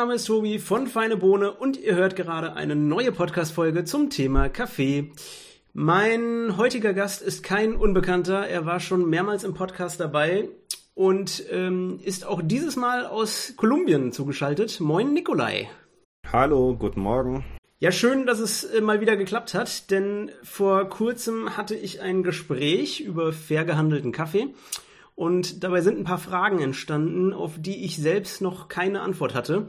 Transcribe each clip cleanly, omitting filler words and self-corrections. Name ist Tobi von Feine Bohne und ihr hört gerade eine neue Podcast-Folge zum Thema Kaffee. Mein heutiger Gast ist kein Unbekannter, er war schon mehrmals im Podcast dabei und ist auch dieses Mal aus Kolumbien zugeschaltet. Moin Nikolai. Hallo, guten Morgen. Ja, schön, dass es mal wieder geklappt hat, denn vor kurzem hatte ich ein Gespräch über fair gehandelten Kaffee. Und dabei sind ein paar Fragen entstanden, auf die ich selbst noch keine Antwort hatte.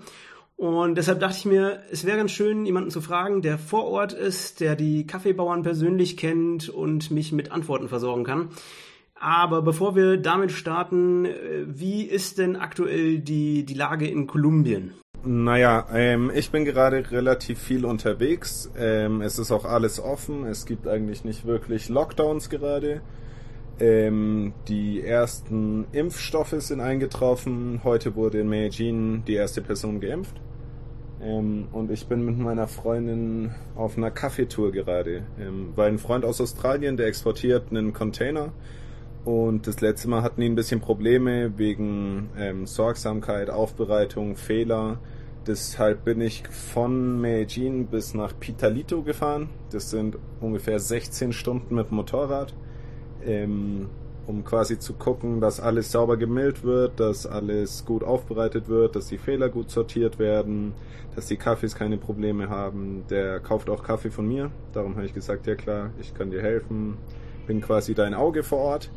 Und deshalb dachte ich mir, es wäre ganz schön, jemanden zu fragen, der vor Ort ist, der die Kaffeebauern persönlich kennt und mich mit Antworten versorgen kann. Aber bevor wir damit starten, wie ist denn aktuell die Lage in Kolumbien? Naja, ich bin gerade relativ viel unterwegs. Es ist auch alles offen. Es gibt eigentlich nicht wirklich Lockdowns gerade. Die ersten Impfstoffe sind eingetroffen. Heute wurde in Medellin die erste Person geimpft. Und ich bin mit meiner Freundin auf einer Kaffeetour gerade. Weil ein Freund aus Australien, der exportiert einen Container. Und das letzte Mal hatten die ein bisschen Probleme wegen Sorgsamkeit, Aufbereitung, Fehler. Deshalb bin ich von Medellin bis nach Pitalito gefahren. Das sind ungefähr 16 Stunden mit Motorrad. Um quasi zu gucken, dass alles sauber gemahlen wird, dass alles gut aufbereitet wird, dass die Fehler gut sortiert werden, dass die Kaffees keine Probleme haben. Der kauft auch Kaffee von mir, darum habe ich gesagt, ja klar, ich kann dir helfen, bin quasi dein Auge vor Ort.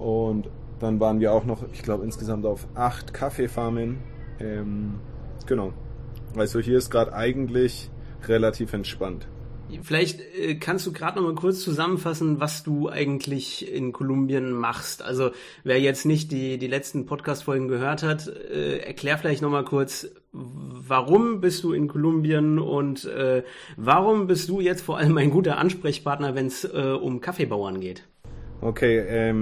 Und dann waren wir auch noch, ich glaube insgesamt auf 8 Kaffeefarmen. Genau, also hier ist gerade eigentlich relativ entspannt. Vielleicht kannst du gerade noch mal kurz zusammenfassen, was du eigentlich in Kolumbien machst. Also wer jetzt nicht die letzten Podcast-Folgen gehört hat, erklär vielleicht noch mal kurz, warum bist du in Kolumbien und warum bist du jetzt vor allem ein guter Ansprechpartner, wenn es um Kaffeebauern geht? Okay,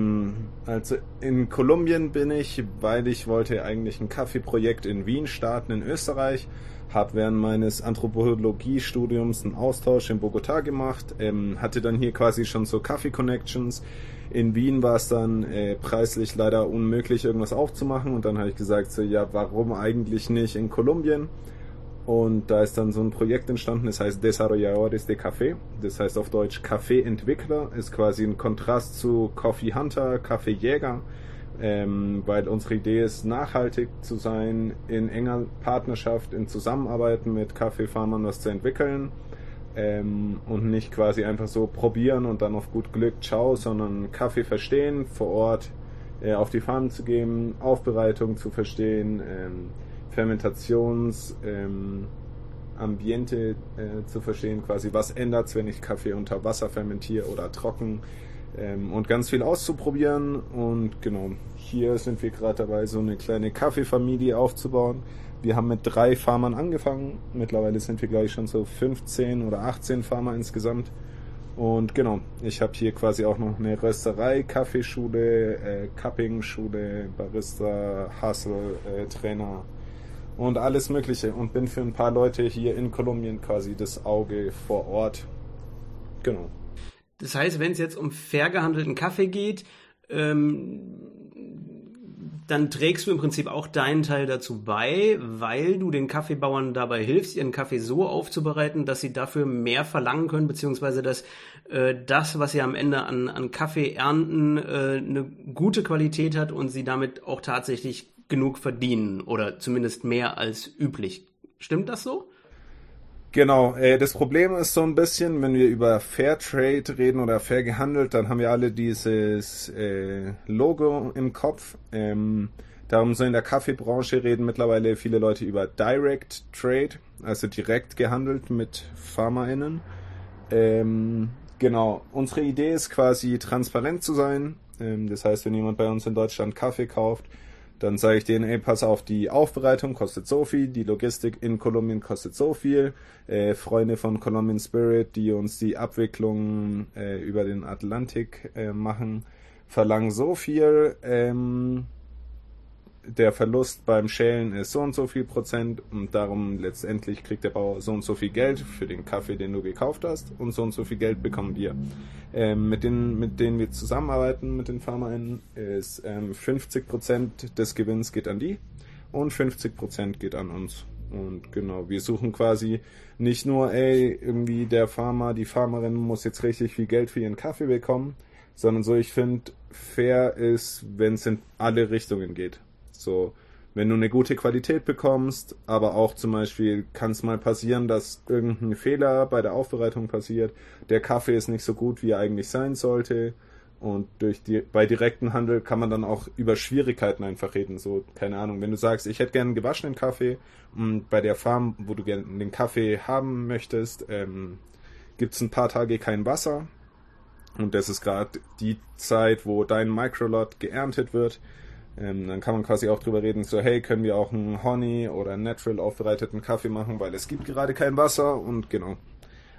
also in Kolumbien bin ich, weil ich wollte eigentlich ein Kaffeeprojekt in Wien starten, in Österreich. Habe während meines Anthropologie-Studiums einen Austausch in Bogotá gemacht, hatte dann hier quasi schon so Kaffee-Connections. In Wien war es dann preislich leider unmöglich, irgendwas aufzumachen. Und dann habe ich gesagt, so ja, warum eigentlich nicht in Kolumbien? Und da ist dann so ein Projekt entstanden, das heißt Desarrolladores de Café. Das heißt auf Deutsch Kaffeeentwickler, ist quasi ein Kontrast zu Coffee-Hunter, Kaffeejäger. Weil unsere Idee ist, nachhaltig zu sein, in enger Partnerschaft, in Zusammenarbeit mit Kaffeefarmern was zu entwickeln und nicht quasi einfach so probieren und dann auf gut Glück, ciao, sondern Kaffee verstehen, vor Ort auf die Farmen zu gehen, Aufbereitung zu verstehen, Fermentationsambiente zu verstehen, quasi was ändert's, wenn ich Kaffee unter Wasser fermentiere oder trocken. Und ganz viel auszuprobieren und genau, hier sind wir gerade dabei, so eine kleine Kaffeefamilie aufzubauen. Wir haben mit 3 Farmern angefangen, mittlerweile sind wir glaube ich schon so 15 oder 18 Farmer insgesamt. Und genau, ich habe hier quasi auch noch eine Rösterei, Kaffeeschule, Cupping-Schule, Barista, Hustle, Trainer und alles mögliche. Und bin für ein paar Leute hier in Kolumbien quasi das Auge vor Ort, genau. Das heißt, wenn es jetzt um fair gehandelten Kaffee geht, dann trägst du im Prinzip auch deinen Teil dazu bei, weil du den Kaffeebauern dabei hilfst, ihren Kaffee so aufzubereiten, dass sie dafür mehr verlangen können, beziehungsweise dass das, was sie am Ende an Kaffee ernten, eine gute Qualität hat und sie damit auch tatsächlich genug verdienen oder zumindest mehr als üblich. Stimmt das so? Genau, das Problem ist so ein bisschen, wenn wir über Fairtrade reden oder fair gehandelt, dann haben wir alle dieses Logo im Kopf. Darum so in der Kaffeebranche reden mittlerweile viele Leute über Direct Trade, also direkt gehandelt mit FarmerInnen. Genau, unsere Idee ist quasi transparent zu sein. Das heißt, wenn jemand bei uns in Deutschland Kaffee kauft, dann sage ich denen, ey, pass auf, die Aufbereitung kostet so viel, die Logistik in Kolumbien kostet so viel. Freunde von Colombian Spirit, die uns die Abwicklung über den Atlantik machen, verlangen so viel. Der Verlust beim Schälen ist so und so viel %. Und darum letztendlich kriegt der Bauer so und so viel Geld für den Kaffee, den du gekauft hast. Und so viel Geld bekommen wir. Mit denen wir zusammenarbeiten, mit den FarmerInnen, ist 50% des Gewinns geht an die und 50% geht an uns. Und genau, wir suchen quasi nicht nur, ey, irgendwie der Farmer, die Farmerin muss jetzt richtig viel Geld für ihren Kaffee bekommen, sondern so, ich finde, fair ist, wenn es in alle Richtungen geht. So, wenn du eine gute Qualität bekommst, aber auch zum Beispiel kann es mal passieren, dass irgendein Fehler bei der Aufbereitung passiert, der Kaffee ist nicht so gut, wie er eigentlich sein sollte. Und bei direktem Handel kann man dann auch über Schwierigkeiten einfach reden. So, keine Ahnung, wenn du sagst, ich hätte gerne einen gewaschenen Kaffee und bei der Farm, wo du gerne den Kaffee haben möchtest, gibt es ein paar Tage kein Wasser. Und das ist gerade die Zeit, wo dein Microlot geerntet wird. Dann kann man quasi auch drüber reden, so hey, können wir auch einen Honey oder einen natural aufbereiteten Kaffee machen, weil es gibt gerade kein Wasser. Und genau,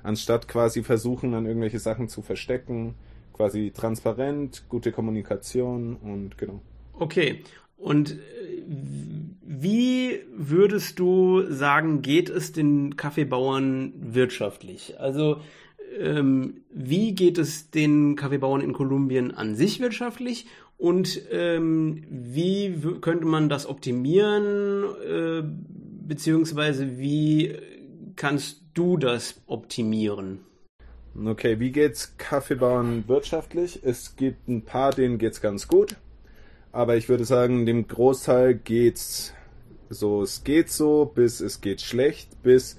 anstatt quasi versuchen, dann irgendwelche Sachen zu verstecken, quasi transparent, gute Kommunikation und genau. Okay, und wie würdest du sagen, geht es den Kaffeebauern wirtschaftlich? Also wie geht es den Kaffeebauern in Kolumbien an sich wirtschaftlich und wie könnte man das optimieren, beziehungsweise wie kannst du das optimieren? Okay, wie geht's Kaffeebauern wirtschaftlich? Es gibt ein paar, denen geht's ganz gut, aber ich würde sagen, dem Großteil geht's so, bis es geht schlecht, bis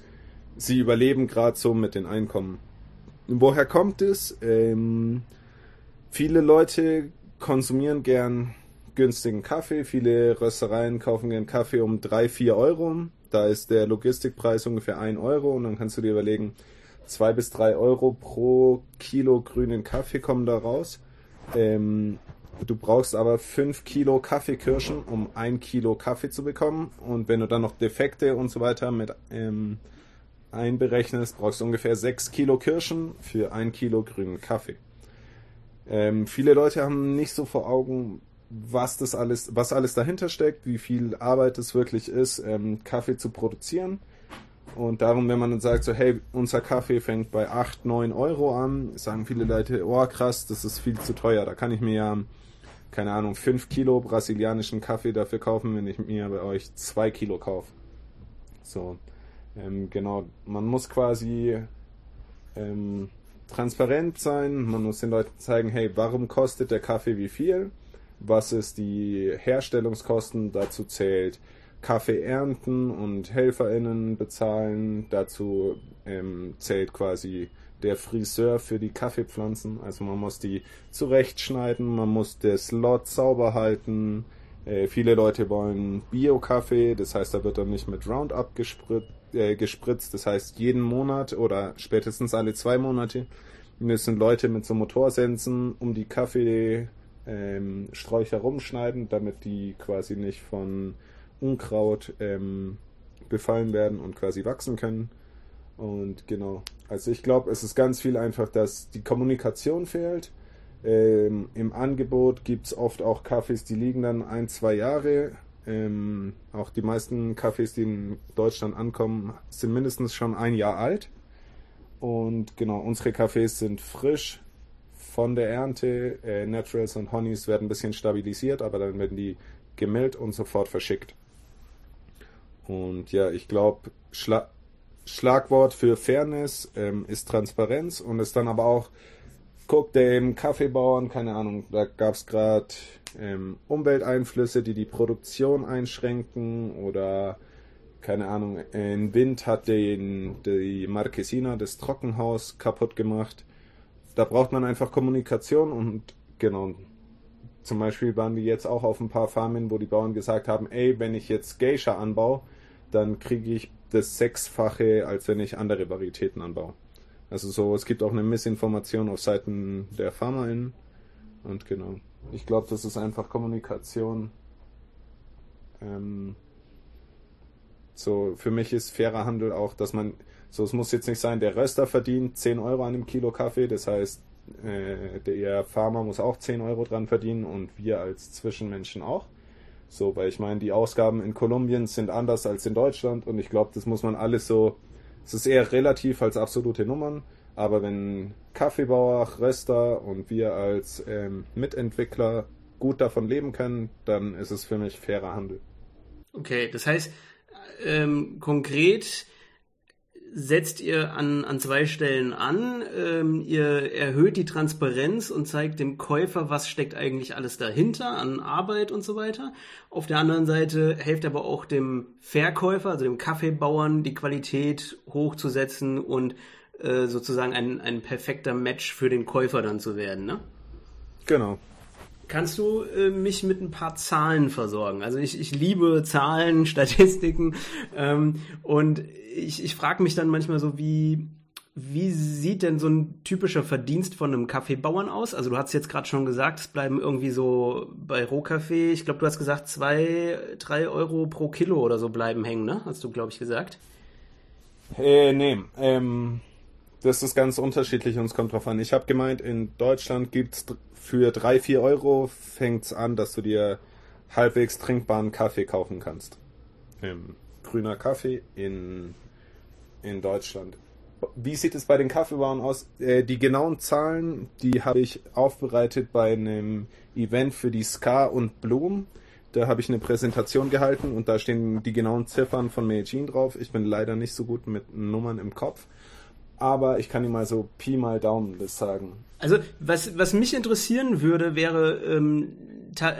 sie überleben gerade so mit den Einkommen. Woher kommt es? Viele Leute konsumieren gern günstigen Kaffee, viele Röstereien kaufen gern Kaffee um 3-4 €, da ist der Logistikpreis ungefähr 1 € und dann kannst du dir überlegen, 2 bis 3 € pro Kilo grünen Kaffee kommen da raus. Du brauchst aber 5 Kilo Kaffeekirschen, um 1 Kilo Kaffee zu bekommen. Und wenn du dann noch Defekte und so weiter mit einberechnest, brauchst du ungefähr 6 Kilo Kirschen für 1 Kilo grünen Kaffee. Viele Leute haben nicht so vor Augen, was alles dahinter steckt, wie viel Arbeit es wirklich ist, Kaffee zu produzieren. Und darum, wenn man dann sagt, so hey, unser Kaffee fängt bei 8-9 € an, sagen viele Leute, oh krass, das ist viel zu teuer, da kann ich mir ja, keine Ahnung, 5 Kilo brasilianischen Kaffee dafür kaufen, wenn ich mir bei euch 2 Kilo kaufe. So, genau, man muss quasi transparent sein, man muss den Leuten zeigen, hey, warum kostet der Kaffee wie viel, was ist die Herstellungskosten, dazu zählt Kaffee ernten und HelferInnen bezahlen. Dazu zählt quasi der Friseur für die Kaffeepflanzen. Also man muss die zurechtschneiden, man muss das Lot sauber halten. Viele Leute wollen Bio-Kaffee, das heißt, da wird dann nicht mit Roundup gespritzt. Das heißt, jeden Monat oder spätestens alle 2 Monate müssen Leute mit so Motorsensen um die Kaffeesträucher rumschneiden, damit die quasi nicht von Unkraut befallen werden und quasi wachsen können. Und genau, also ich glaube, es ist ganz viel einfach, dass die Kommunikation fehlt. Im Angebot gibt es oft auch Kaffees, die liegen dann 1-2 Jahre. Auch die meisten Kaffees, die in Deutschland ankommen, sind mindestens schon 1 Jahr alt. Und genau, unsere Kaffees sind frisch von der Ernte. Naturals und Honeys werden ein bisschen stabilisiert, aber dann werden die gemailt und sofort verschickt. Und ja, ich glaube, Schlagwort für Fairness ist Transparenz und ist dann aber auch, guck, dem Kaffeebauern, keine Ahnung, da gab es gerade Umwelteinflüsse, die Produktion einschränken oder, keine Ahnung, ein Wind hat die Marquesina, das Trockenhaus, kaputt gemacht. Da braucht man einfach Kommunikation und genau. Zum Beispiel waren wir jetzt auch auf ein paar Farmen, wo die Bauern gesagt haben, ey, wenn ich jetzt Geisha anbaue, dann kriege ich das 6-fache, als wenn ich andere Varietäten anbaue. Also so, es gibt auch eine Missinformation auf Seiten der FarmerInnen. Und genau, ich glaube, das ist einfach Kommunikation. So, für mich ist fairer Handel auch, dass man, so, es muss jetzt nicht sein, der Röster verdient 10 € an einem Kilo Kaffee, das heißt, der Farmer muss auch 10 € dran verdienen und wir als Zwischenmenschen auch. So, weil ich meine, die Ausgaben in Kolumbien sind anders als in Deutschland und ich glaube, das muss man alles so, es ist eher relativ als absolute Nummern, aber wenn Kaffeebauer, Röster und wir als Mitentwickler gut davon leben können, dann ist es für mich fairer Handel. Okay, das heißt, konkret setzt ihr an zwei Stellen an. Ihr erhöht die Transparenz und zeigt dem Käufer, was steckt eigentlich alles dahinter an Arbeit und so weiter. Auf der anderen Seite helft aber auch dem Verkäufer, also dem Kaffeebauern, die Qualität hochzusetzen und sozusagen ein perfekter Match für den Käufer dann zu werden, ne? Genau. Kannst du mich mit ein paar Zahlen versorgen? Also ich liebe Zahlen, Statistiken und ich frage mich dann manchmal so, wie sieht denn so ein typischer Verdienst von einem Kaffeebauern aus? Also du hast jetzt gerade schon gesagt, es bleiben irgendwie so bei Rohkaffee, ich glaube, du hast gesagt, 2-3 Euro pro Kilo oder so bleiben hängen, ne? Hast du, glaube ich, gesagt. Das ist ganz unterschiedlich und es kommt drauf an. Ich habe gemeint, in Deutschland gibt's für 3-4 Euro fängt's an, dass du dir halbwegs trinkbaren Kaffee kaufen kannst. Grüner Kaffee in Deutschland. Wie sieht es bei den Kaffeebauern aus? Die genauen Zahlen, die habe ich aufbereitet bei einem Event für die SCA und Bloom. Da habe ich eine Präsentation gehalten und da stehen die genauen Ziffern von Medellin drauf. Ich bin leider nicht so gut mit Nummern im Kopf. Aber ich kann dir mal so Pi mal Daumen das sagen. Also was mich interessieren würde, wäre,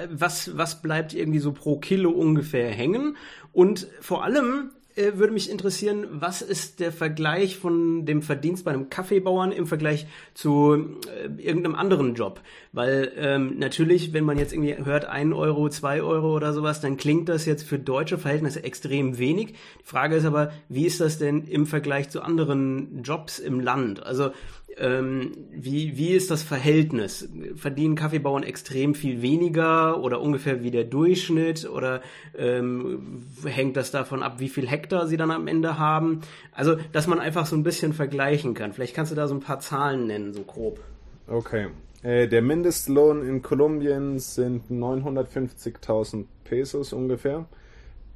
was bleibt irgendwie so pro Kilo ungefähr hängen? Und vor allem würde mich interessieren, was ist der Vergleich von dem Verdienst bei einem Kaffeebauern im Vergleich zu irgendeinem anderen Job? Weil natürlich, wenn man jetzt irgendwie hört, 1 Euro, 2 Euro oder sowas, dann klingt das jetzt für deutsche Verhältnisse extrem wenig. Die Frage ist aber, wie ist das denn im Vergleich zu anderen Jobs im Land? Also wie ist das Verhältnis? Verdienen Kaffeebauern extrem viel weniger oder ungefähr wie der Durchschnitt? Oder hängt das davon ab, wie viel Hektar sie dann am Ende haben? Also, dass man einfach so ein bisschen vergleichen kann. Vielleicht kannst du da so ein paar Zahlen nennen, so grob. Okay. Der Mindestlohn in Kolumbien sind 950.000 Pesos ungefähr.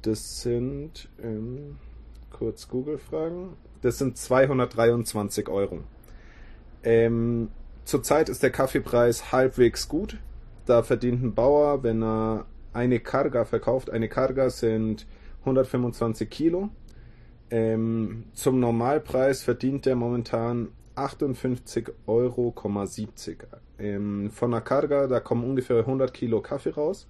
Das sind, kurz Google-Fragen, das sind 223 Euro. Zurzeit ist der Kaffeepreis halbwegs gut. Da verdient ein Bauer, wenn er eine Carga verkauft, eine Carga sind 125 Kilo. Zum Normalpreis verdient er momentan 58,70 Euro. Von einer Carga, da kommen ungefähr 100 Kilo Kaffee raus.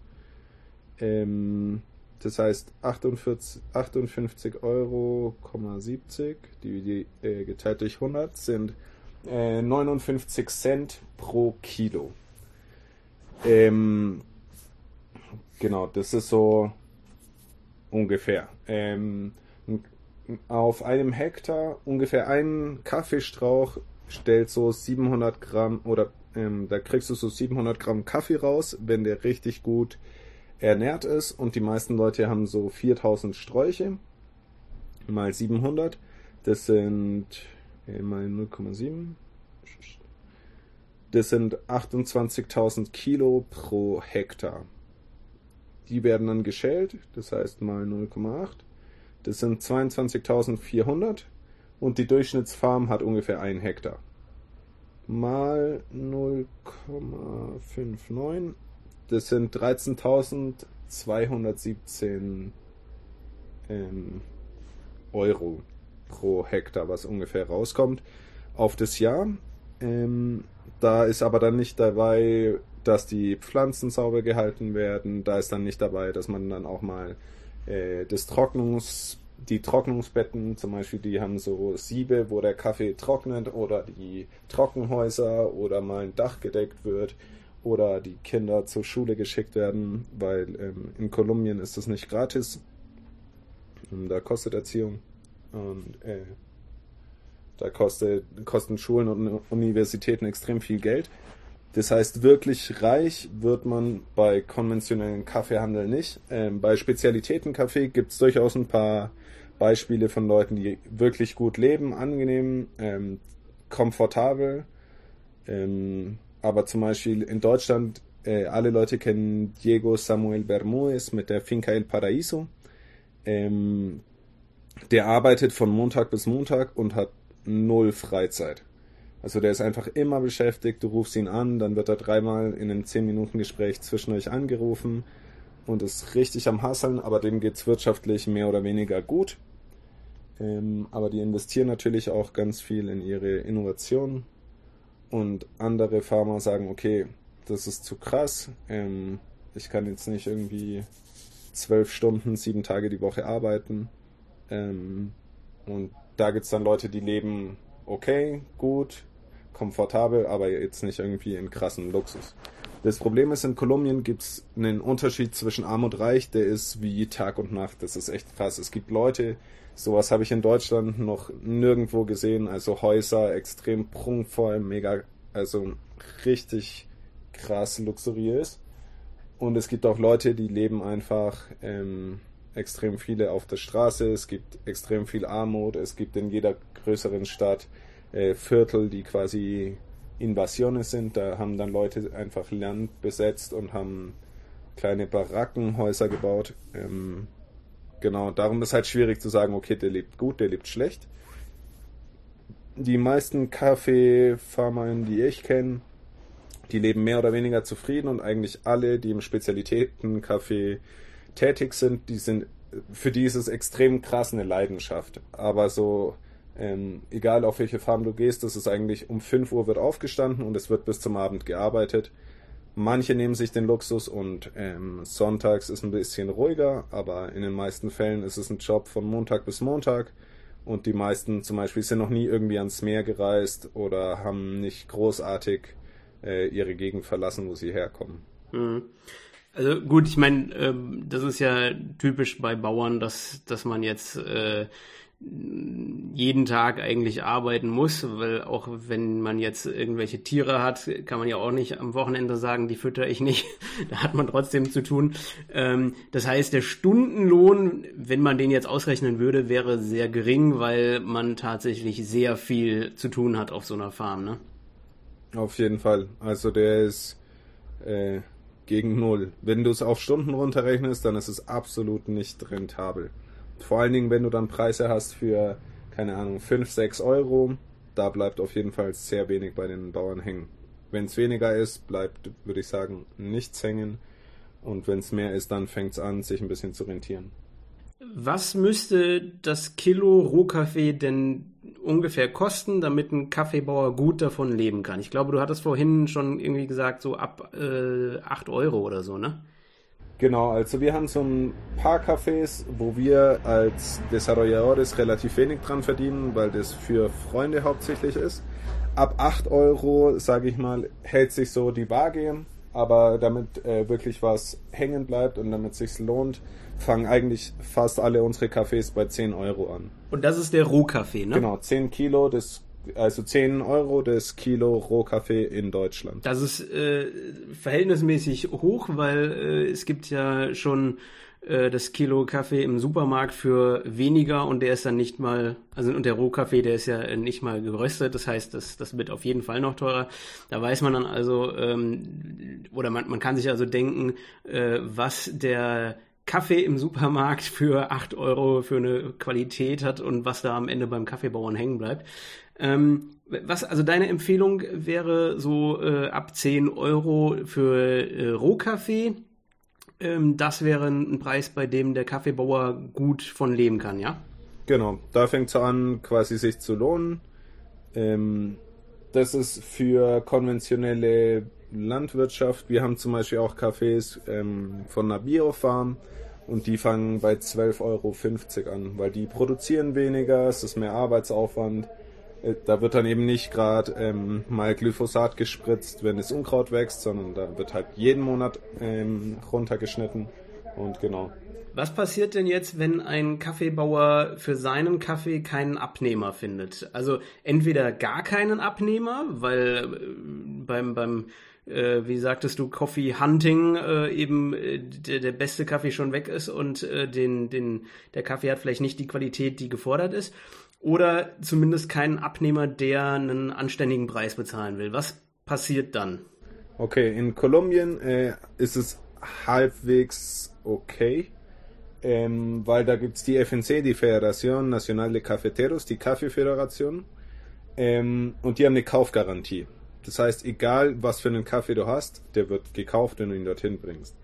Das heißt 58,70 Euro geteilt durch 100 sind 59 Cent pro Kilo. Genau, das ist so ungefähr. Auf einem Hektar ungefähr ein Kaffeestrauch stellt so 700 Gramm oder da kriegst du so 700 Gramm Kaffee raus, wenn der richtig gut ernährt ist und die meisten Leute haben so 4000 Sträuche mal 700. Das sind mal 0,7. Das sind 28.000 Kilo pro Hektar. Die werden dann geschält, das heißt mal 0,8. Das sind 22.400 und die Durchschnittsfarm hat ungefähr 1 Hektar. Mal 0,59. Das sind 13.217 Euro pro Hektar, was ungefähr rauskommt auf das Jahr. Da ist aber dann nicht dabei, dass die Pflanzen sauber gehalten werden. Da ist dann nicht dabei, dass man dann auch mal die Trocknungsbetten zum Beispiel, die haben so Siebe, wo der Kaffee trocknet oder die Trockenhäuser oder mal ein Dach gedeckt wird oder die Kinder zur Schule geschickt werden, weil in Kolumbien ist das nicht gratis. Da kostet Erziehung. Und da kosten Schulen und Universitäten extrem viel Geld. Das heißt, wirklich reich wird man bei konventionellen Kaffeehandel nicht. Bei Spezialitätenkaffee gibt es durchaus ein paar Beispiele von Leuten, die wirklich gut leben, angenehm, komfortabel. Aber zum Beispiel in Deutschland, alle Leute kennen Diego Samuel Bermúdez mit der Finca El Paraíso. Der arbeitet von Montag bis Montag und hat 0 Freizeit. Also der ist einfach immer beschäftigt, du rufst ihn an, dann wird er dreimal in einem 10-Minuten-Gespräch zwischen euch angerufen und ist richtig am Hasseln, aber dem geht es wirtschaftlich mehr oder weniger gut. Aber die investieren natürlich auch ganz viel in ihre Innovationen und andere Farmer sagen, okay, das ist zu krass, ich kann jetzt nicht irgendwie 12 Stunden, 7 Tage die Woche arbeiten. Und da gibt es dann Leute, die leben okay, gut, komfortabel, aber jetzt nicht irgendwie in krassen Luxus. Das Problem ist, in Kolumbien gibt es einen Unterschied zwischen Arm und Reich, der ist wie Tag und Nacht. Das ist echt krass. Es gibt Leute, sowas habe ich in Deutschland noch nirgendwo gesehen, also Häuser extrem prunkvoll, mega, also richtig krass luxuriös. Und es gibt auch Leute, die leben einfach extrem viele auf der Straße, es gibt extrem viel Armut, es gibt in jeder größeren Stadt Viertel, die quasi Invasionen sind, da haben dann Leute einfach Land besetzt und haben kleine Barackenhäuser gebaut. Genau, darum ist halt schwierig zu sagen, okay, der lebt gut, der lebt schlecht. Die meisten Kaffeefarmerinnen, die ich kenne, die leben mehr oder weniger zufrieden und eigentlich alle, die im Spezialitätenkaffee tätig sind, für die ist es extrem krass eine Leidenschaft. Aber so, egal auf welche Farm du gehst, das ist eigentlich um 5 Uhr wird aufgestanden und es wird bis zum Abend gearbeitet. Manche nehmen sich den Luxus und sonntags ist ein bisschen ruhiger, aber in den meisten Fällen ist es ein Job von Montag bis Montag. Und die meisten zum Beispiel sind noch nie irgendwie ans Meer gereist oder haben nicht großartig ihre Gegend verlassen, wo sie herkommen. Mhm. Also gut, ich meine, das ist ja typisch bei Bauern, dass man jetzt jeden Tag eigentlich arbeiten muss, weil auch wenn man jetzt irgendwelche Tiere hat, kann man ja auch nicht am Wochenende sagen, die füttere ich nicht, da hat man trotzdem zu tun. Das heißt, der Stundenlohn, wenn man den jetzt ausrechnen würde, wäre sehr gering, weil man tatsächlich sehr viel zu tun hat auf so einer Farm, ne? Auf jeden Fall. Also der ist gegen Null. Wenn du es auf Stunden runterrechnest, dann ist es absolut nicht rentabel. Vor allen Dingen, wenn du dann Preise hast für, keine Ahnung, 5, 6 Euro, da bleibt auf jeden Fall sehr wenig bei den Bauern hängen. Wenn es weniger ist, bleibt, würde ich sagen, nichts hängen. Und wenn es mehr ist, dann fängt es an, sich ein bisschen zu rentieren. Was müsste das Kilo Rohkaffee denn ungefähr kosten, damit ein Kaffeebauer gut davon leben kann? Ich glaube, du hattest vorhin schon irgendwie gesagt, so ab 8 Euro oder so, ne? Genau, also wir haben so ein paar Cafés, wo wir als Desarrolladores relativ wenig dran verdienen, weil das für Freunde hauptsächlich ist. Ab 8 Euro, sage ich mal, hält sich so die Waage, aber damit wirklich was hängen bleibt und damit es sich lohnt, fangen eigentlich fast alle unsere Cafés bei 10 Euro an. Und das ist der Rohkaffee, ne? Genau, 10 Euro das Kilo Rohkaffee in Deutschland. Das ist verhältnismäßig hoch, weil es gibt ja schon das Kilo Kaffee im Supermarkt für weniger und der ist dann nicht mal, also und der Rohkaffee, der ist ja nicht mal geröstet, das heißt, das wird auf jeden Fall noch teurer. Da weiß man dann also, oder man kann sich also denken, was der Kaffee im Supermarkt für 8 Euro für eine Qualität hat und was da am Ende beim Kaffeebauern hängen bleibt. Also deine Empfehlung wäre so ab 10 Euro für Rohkaffee. Das wäre ein Preis, bei dem der Kaffeebauer gut von leben kann, ja? Genau, da fängt es an, quasi sich zu lohnen. Das ist für konventionelle Landwirtschaft. Wir haben zum Beispiel auch Cafés von einer Biofarm und die fangen bei 12,50 Euro an, weil die produzieren weniger, es ist mehr Arbeitsaufwand. Da wird dann eben nicht gerade mal Glyphosat gespritzt, wenn es Unkraut wächst, sondern da wird halt jeden Monat runtergeschnitten und genau. Was passiert denn jetzt, wenn ein Kaffeebauer für seinen Kaffee keinen Abnehmer findet? Also entweder gar keinen Abnehmer, weil beim wie sagtest du, Coffee-Hunting eben der beste Kaffee schon weg ist und der Kaffee hat vielleicht nicht die Qualität, die gefordert ist. Oder zumindest keinen Abnehmer, der einen anständigen Preis bezahlen will. Was passiert dann? Okay, in Kolumbien ist es halbwegs okay, weil da gibt es die FNC, die Federación Nacional de Cafeteros, die Kaffeeföderation, und die haben eine Kaufgarantie. Das heißt, egal was für einen Kaffee du hast, der wird gekauft, wenn du ihn dorthin bringst.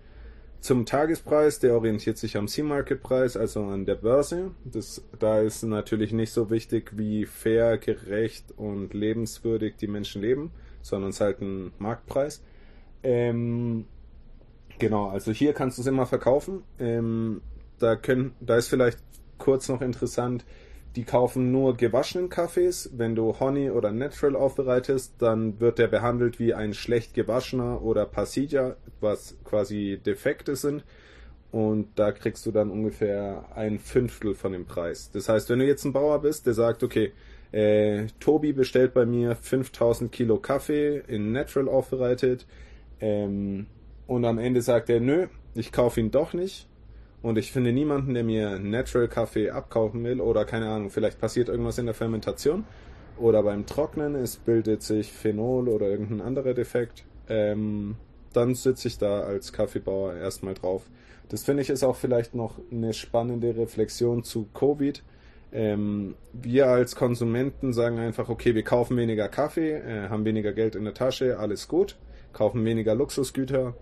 Zum Tagespreis, der orientiert sich am C-Market-Preis, also an der Börse. Da ist natürlich nicht so wichtig, wie fair, gerecht und lebenswürdig die Menschen leben, sondern es ist halt ein Marktpreis. Genau, also hier kannst du es immer verkaufen. Da ist vielleicht kurz noch interessant, die kaufen nur gewaschenen Kaffees. Wenn du Honey oder Natural aufbereitest, dann wird der behandelt wie ein schlecht gewaschener oder Pasilla, was quasi Defekte sind. Und da kriegst du dann ungefähr 1/5 von dem Preis. Das heißt, wenn du jetzt ein Bauer bist, der sagt, okay, Tobi bestellt bei mir 5000 Kilo Kaffee in Natural aufbereitet, und am Ende sagt er, nö, ich kaufe ihn doch nicht. Und ich finde niemanden, der mir Natural Kaffee abkaufen will oder keine Ahnung, vielleicht passiert irgendwas in der Fermentation oder beim Trocknen, es bildet sich Phenol oder irgendein anderer Defekt, dann sitze ich da als Kaffeebauer erstmal drauf. Das finde ich ist auch vielleicht noch eine spannende Reflexion zu Covid. Wir als Konsumenten sagen einfach, okay, wir kaufen weniger Kaffee, haben weniger Geld in der Tasche, alles gut, kaufen weniger Luxusgüter,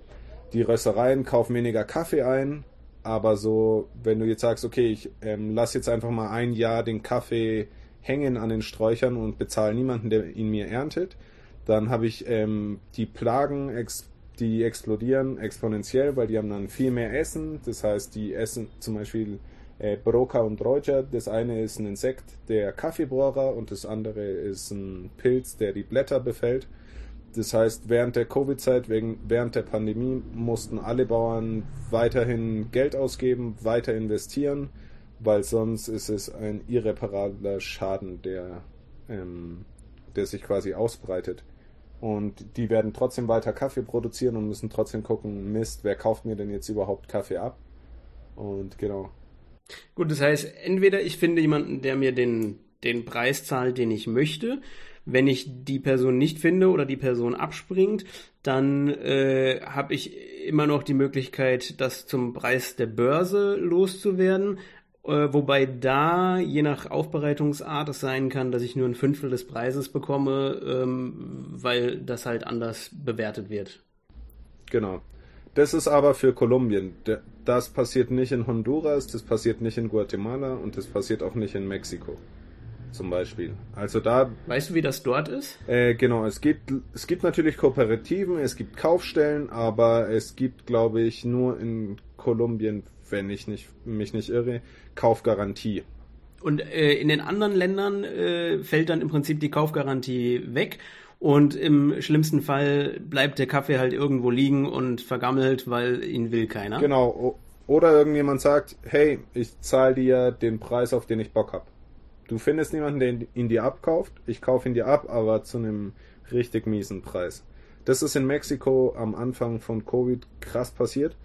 die Röstereien kaufen weniger Kaffee ein. Aber so, wenn du jetzt sagst, okay, ich lass jetzt einfach mal ein Jahr den Kaffee hängen an den Sträuchern und bezahle niemanden, der ihn mir erntet, dann habe ich die Plagen, die explodieren exponentiell, weil die haben dann viel mehr Essen. Das heißt, die essen zum Beispiel Broca und Roya. Das eine ist ein Insekt, der Kaffeebohrer, und das andere ist ein Pilz, der die Blätter befällt. Das heißt, während der Covid-Zeit, während der Pandemie, mussten alle Bauern weiterhin Geld ausgeben, weiter investieren, weil sonst ist es ein irreparabler Schaden, der sich quasi ausbreitet. Und die werden trotzdem weiter Kaffee produzieren und müssen trotzdem gucken, Mist, wer kauft mir denn jetzt überhaupt Kaffee ab? Und genau. Gut, das heißt, entweder ich finde jemanden, der mir den Preis zahlt, den ich möchte. Wenn ich die Person nicht finde oder die Person abspringt, dann habe ich immer noch die Möglichkeit, das zum Preis der Börse loszuwerden. Wobei da, je nach Aufbereitungsart, es sein kann, dass ich nur 1/5 des Preises bekomme, weil das halt anders bewertet wird. Genau. Das ist aber für Kolumbien. Das passiert nicht in Honduras, das passiert nicht in Guatemala und das passiert auch nicht in Mexiko. Zum Beispiel. Also da. Weißt du, wie das dort ist? Genau, es gibt natürlich Kooperativen, es gibt Kaufstellen, aber es gibt, glaube ich, nur in Kolumbien, wenn ich mich nicht irre, Kaufgarantie. Und in den anderen Ländern fällt dann im Prinzip die Kaufgarantie weg und im schlimmsten Fall bleibt der Kaffee halt irgendwo liegen und vergammelt, weil ihn will keiner. Genau. Oder irgendjemand sagt, hey, ich zahle dir den Preis, auf den ich Bock habe. Du findest niemanden, der ihn dir abkauft. Ich kaufe ihn dir ab, aber zu einem richtig miesen Preis. Das ist in Mexiko am Anfang von Covid krass passiert.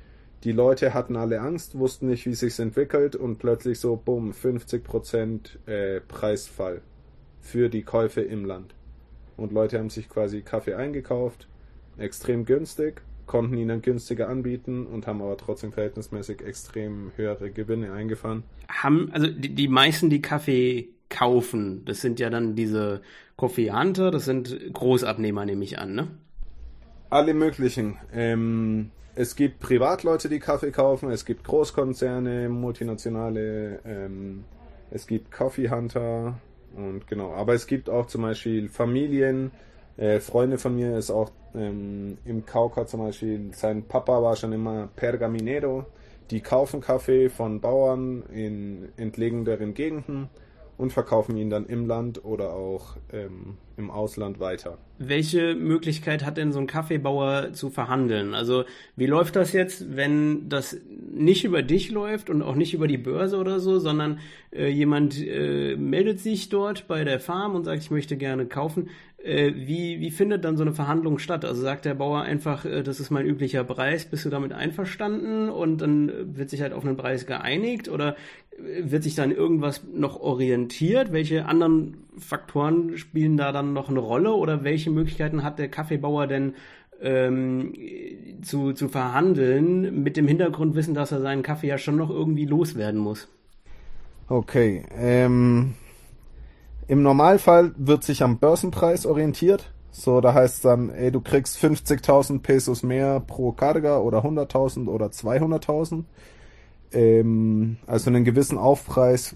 Die Leute hatten alle Angst, wussten nicht, wie es sich entwickelt und plötzlich so, bumm, 50% Preisfall für die Käufe im Land. Und Leute haben sich quasi Kaffee eingekauft, extrem günstig, konnten ihn dann günstiger anbieten und haben aber trotzdem verhältnismäßig extrem höhere Gewinne eingefahren. Also die meisten, die Kaffee kaufen, das sind ja dann diese Coffee-Hunter, das sind Großabnehmer, nehme ich an, ne? Alle möglichen. Es gibt Privatleute, die Kaffee kaufen, es gibt Großkonzerne, multinationale, es gibt Coffee-Hunter und genau. Aber es gibt auch zum Beispiel Familien. Freunde von mir ist auch im Kauka zum Beispiel, sein Papa war schon immer Pergaminero, die kaufen Kaffee von Bauern in entlegeneren Gegenden und verkaufen ihn dann im Land oder auch im Ausland weiter. Welche Möglichkeit hat denn so ein Kaffeebauer zu verhandeln? Also wie läuft das jetzt, wenn das nicht über dich läuft und auch nicht über die Börse oder so, sondern jemand meldet sich dort bei der Farm und sagt, ich möchte gerne kaufen. Wie findet dann so eine Verhandlung statt? Also sagt der Bauer einfach, das ist mein üblicher Preis, bist du damit einverstanden? Und dann wird sich halt auf einen Preis geeinigt oder wird sich dann irgendwas noch orientiert? Welche anderen Faktoren spielen da dann noch eine Rolle oder welche Möglichkeiten hat der Kaffeebauer denn zu verhandeln mit dem Hintergrundwissen, dass er seinen Kaffee ja schon noch irgendwie loswerden muss? Okay, Im Normalfall wird sich am Börsenpreis orientiert. So, da heißt es dann, ey, du kriegst 50.000 Pesos mehr pro Carga oder 100.000 oder 200.000. Also einen gewissen Aufpreis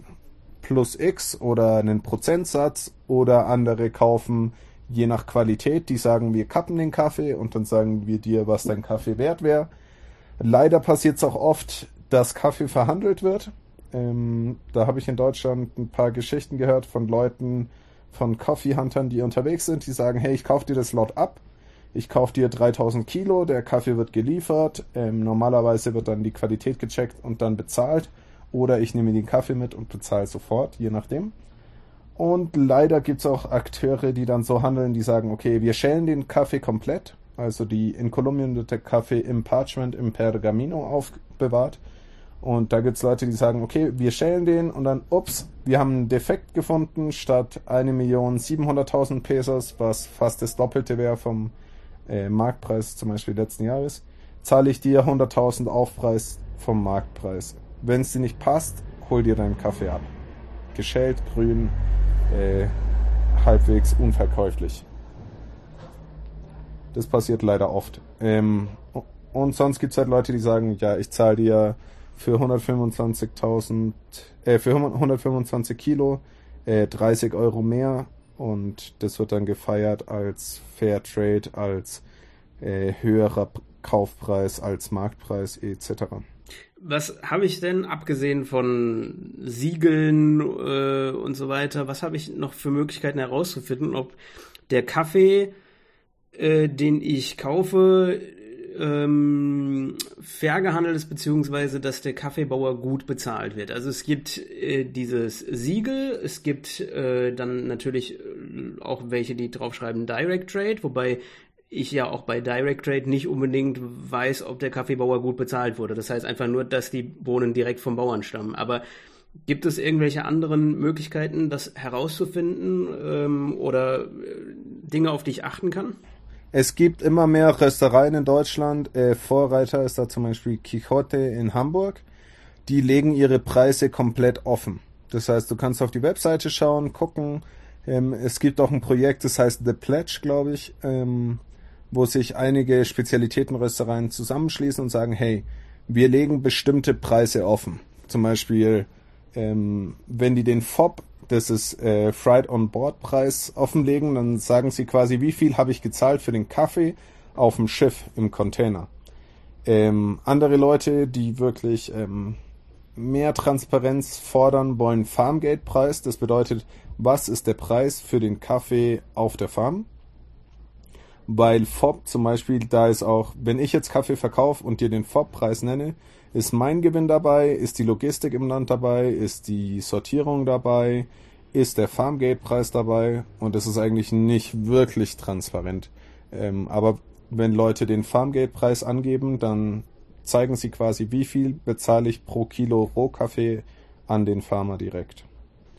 plus X oder einen Prozentsatz, oder andere kaufen je nach Qualität. Die sagen, wir kappen den Kaffee und dann sagen wir dir, was dein Kaffee wert wäre. Leider passiert es auch oft, dass Kaffee verhandelt wird. Da habe ich in Deutschland ein paar Geschichten gehört von Leuten, von Coffee-Huntern, die unterwegs sind, die sagen, hey, ich kaufe dir das Lot ab, ich kaufe dir 3000 Kilo, der Kaffee wird geliefert, normalerweise wird dann die Qualität gecheckt und dann bezahlt, oder ich nehme den Kaffee mit und bezahle sofort, je nachdem. Und leider gibt es auch Akteure, die dann so handeln, die sagen, okay, wir schälen den Kaffee komplett, also in Kolumbien wird der Kaffee im Parchment, im Pergamino aufbewahrt. Und da gibt es Leute, die sagen, okay, wir schälen den, und dann, ups, wir haben einen Defekt gefunden, statt 1.700.000 Pesos, was fast das Doppelte wäre vom Marktpreis zum Beispiel letzten Jahres, zahle ich dir 100.000 Aufpreis vom Marktpreis. Wenn es dir nicht passt, hol dir deinen Kaffee ab. Geschält, grün, halbwegs unverkäuflich. Das passiert leider oft. Und sonst gibt es halt Leute, die sagen, ja, ich zahle dir für 125 Kilo 30 Euro mehr, und das wird dann gefeiert als Fair Trade, als höherer Kaufpreis, als Marktpreis etc. Was habe ich denn, abgesehen von Siegeln und so weiter, was habe ich noch für Möglichkeiten herauszufinden, ob der Kaffee, den ich kaufe, fair gehandelt ist, beziehungsweise dass der Kaffeebauer gut bezahlt wird? Also es gibt dieses Siegel, es gibt dann natürlich auch welche, die draufschreiben Direct Trade, wobei ich ja auch bei Direct Trade nicht unbedingt weiß, ob der Kaffeebauer gut bezahlt wurde. Das heißt einfach nur, dass die Bohnen direkt vom Bauern stammen. Aber gibt es irgendwelche anderen Möglichkeiten, das herauszufinden, oder Dinge, auf die ich achten kann? Es gibt immer mehr Röstereien in Deutschland. Vorreiter ist da zum Beispiel Quixote in Hamburg. Die legen ihre Preise komplett offen. Das heißt, du kannst auf die Webseite schauen, gucken. Es gibt auch ein Projekt, das heißt The Pledge, glaube ich, wo sich einige Spezialitätenröstereien zusammenschließen und sagen, hey, wir legen bestimmte Preise offen. Zum Beispiel, wenn die den FOB, das ist Freight-on-Board-Preis, offenlegen, dann sagen sie quasi, wie viel habe ich gezahlt für den Kaffee auf dem Schiff, im Container. Andere Leute, die wirklich mehr Transparenz fordern, wollen Farmgate-Preis. Das bedeutet, was ist der Preis für den Kaffee auf der Farm? Weil FOB zum Beispiel, da ist auch, wenn ich jetzt Kaffee verkaufe und dir den FOB-Preis nenne, ist mein Gewinn dabei, ist die Logistik im Land dabei, ist die Sortierung dabei, ist der Farmgate-Preis dabei, und das ist eigentlich nicht wirklich transparent. Aber wenn Leute den Farmgate-Preis angeben, dann zeigen sie quasi, wie viel bezahle ich pro Kilo Rohkaffee an den Farmer direkt.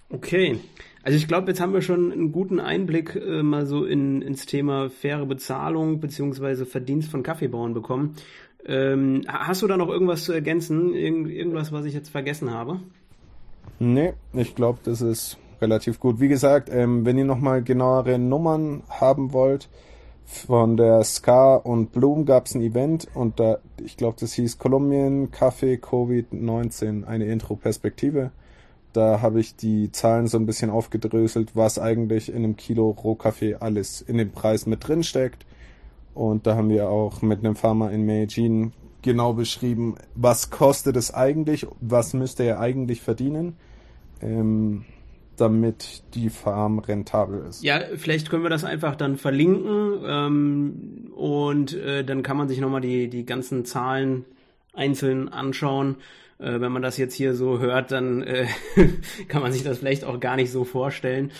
Okay, also ich glaube, jetzt haben wir schon einen guten Einblick mal so ins Thema faire Bezahlung bzw. Verdienst von Kaffeebauern bekommen. Hast du da noch irgendwas zu ergänzen? Irgendwas, was ich jetzt vergessen habe? Nee, ich glaube, das ist relativ gut. Wie gesagt, wenn ihr nochmal genauere Nummern haben wollt, von der SCA und Bloom gab es ein Event, und da, ich glaube, das hieß Kolumbien, Kaffee, Covid-19, eine Intro-Perspektive. Da habe ich die Zahlen so ein bisschen aufgedröselt, was eigentlich in einem Kilo Rohkaffee alles in dem Preis mit drin steckt. Und da haben wir auch mit einem Farmer in Medellin genau beschrieben, was kostet es eigentlich, was müsste er eigentlich verdienen, damit die Farm rentabel ist. Ja, vielleicht können wir das einfach dann verlinken, und dann kann man sich nochmal die ganzen Zahlen einzeln anschauen. Wenn man das jetzt hier so hört, dann kann man sich das vielleicht auch gar nicht so vorstellen.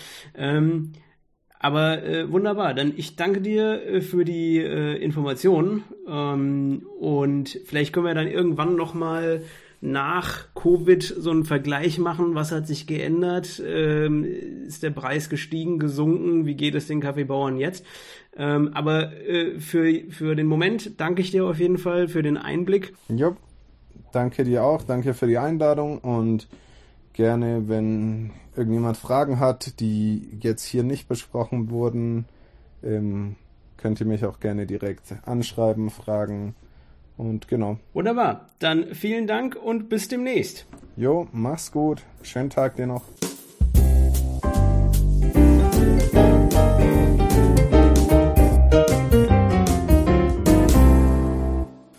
Aber wunderbar, dann ich danke dir für die Informationen, und vielleicht können wir dann irgendwann nochmal nach Covid so einen Vergleich machen. Was hat sich geändert? Ist der Preis gestiegen, gesunken? Wie geht es den Kaffeebauern jetzt? Aber für den Moment danke ich dir auf jeden Fall für den Einblick. Ja, danke dir auch, danke für die Einladung, und gerne, wenn irgendjemand Fragen hat, die jetzt hier nicht besprochen wurden, Könnt ihr mich auch gerne direkt anschreiben, fragen und genau. Wunderbar, dann vielen Dank und bis demnächst. Jo, mach's gut. Schönen Tag dir noch.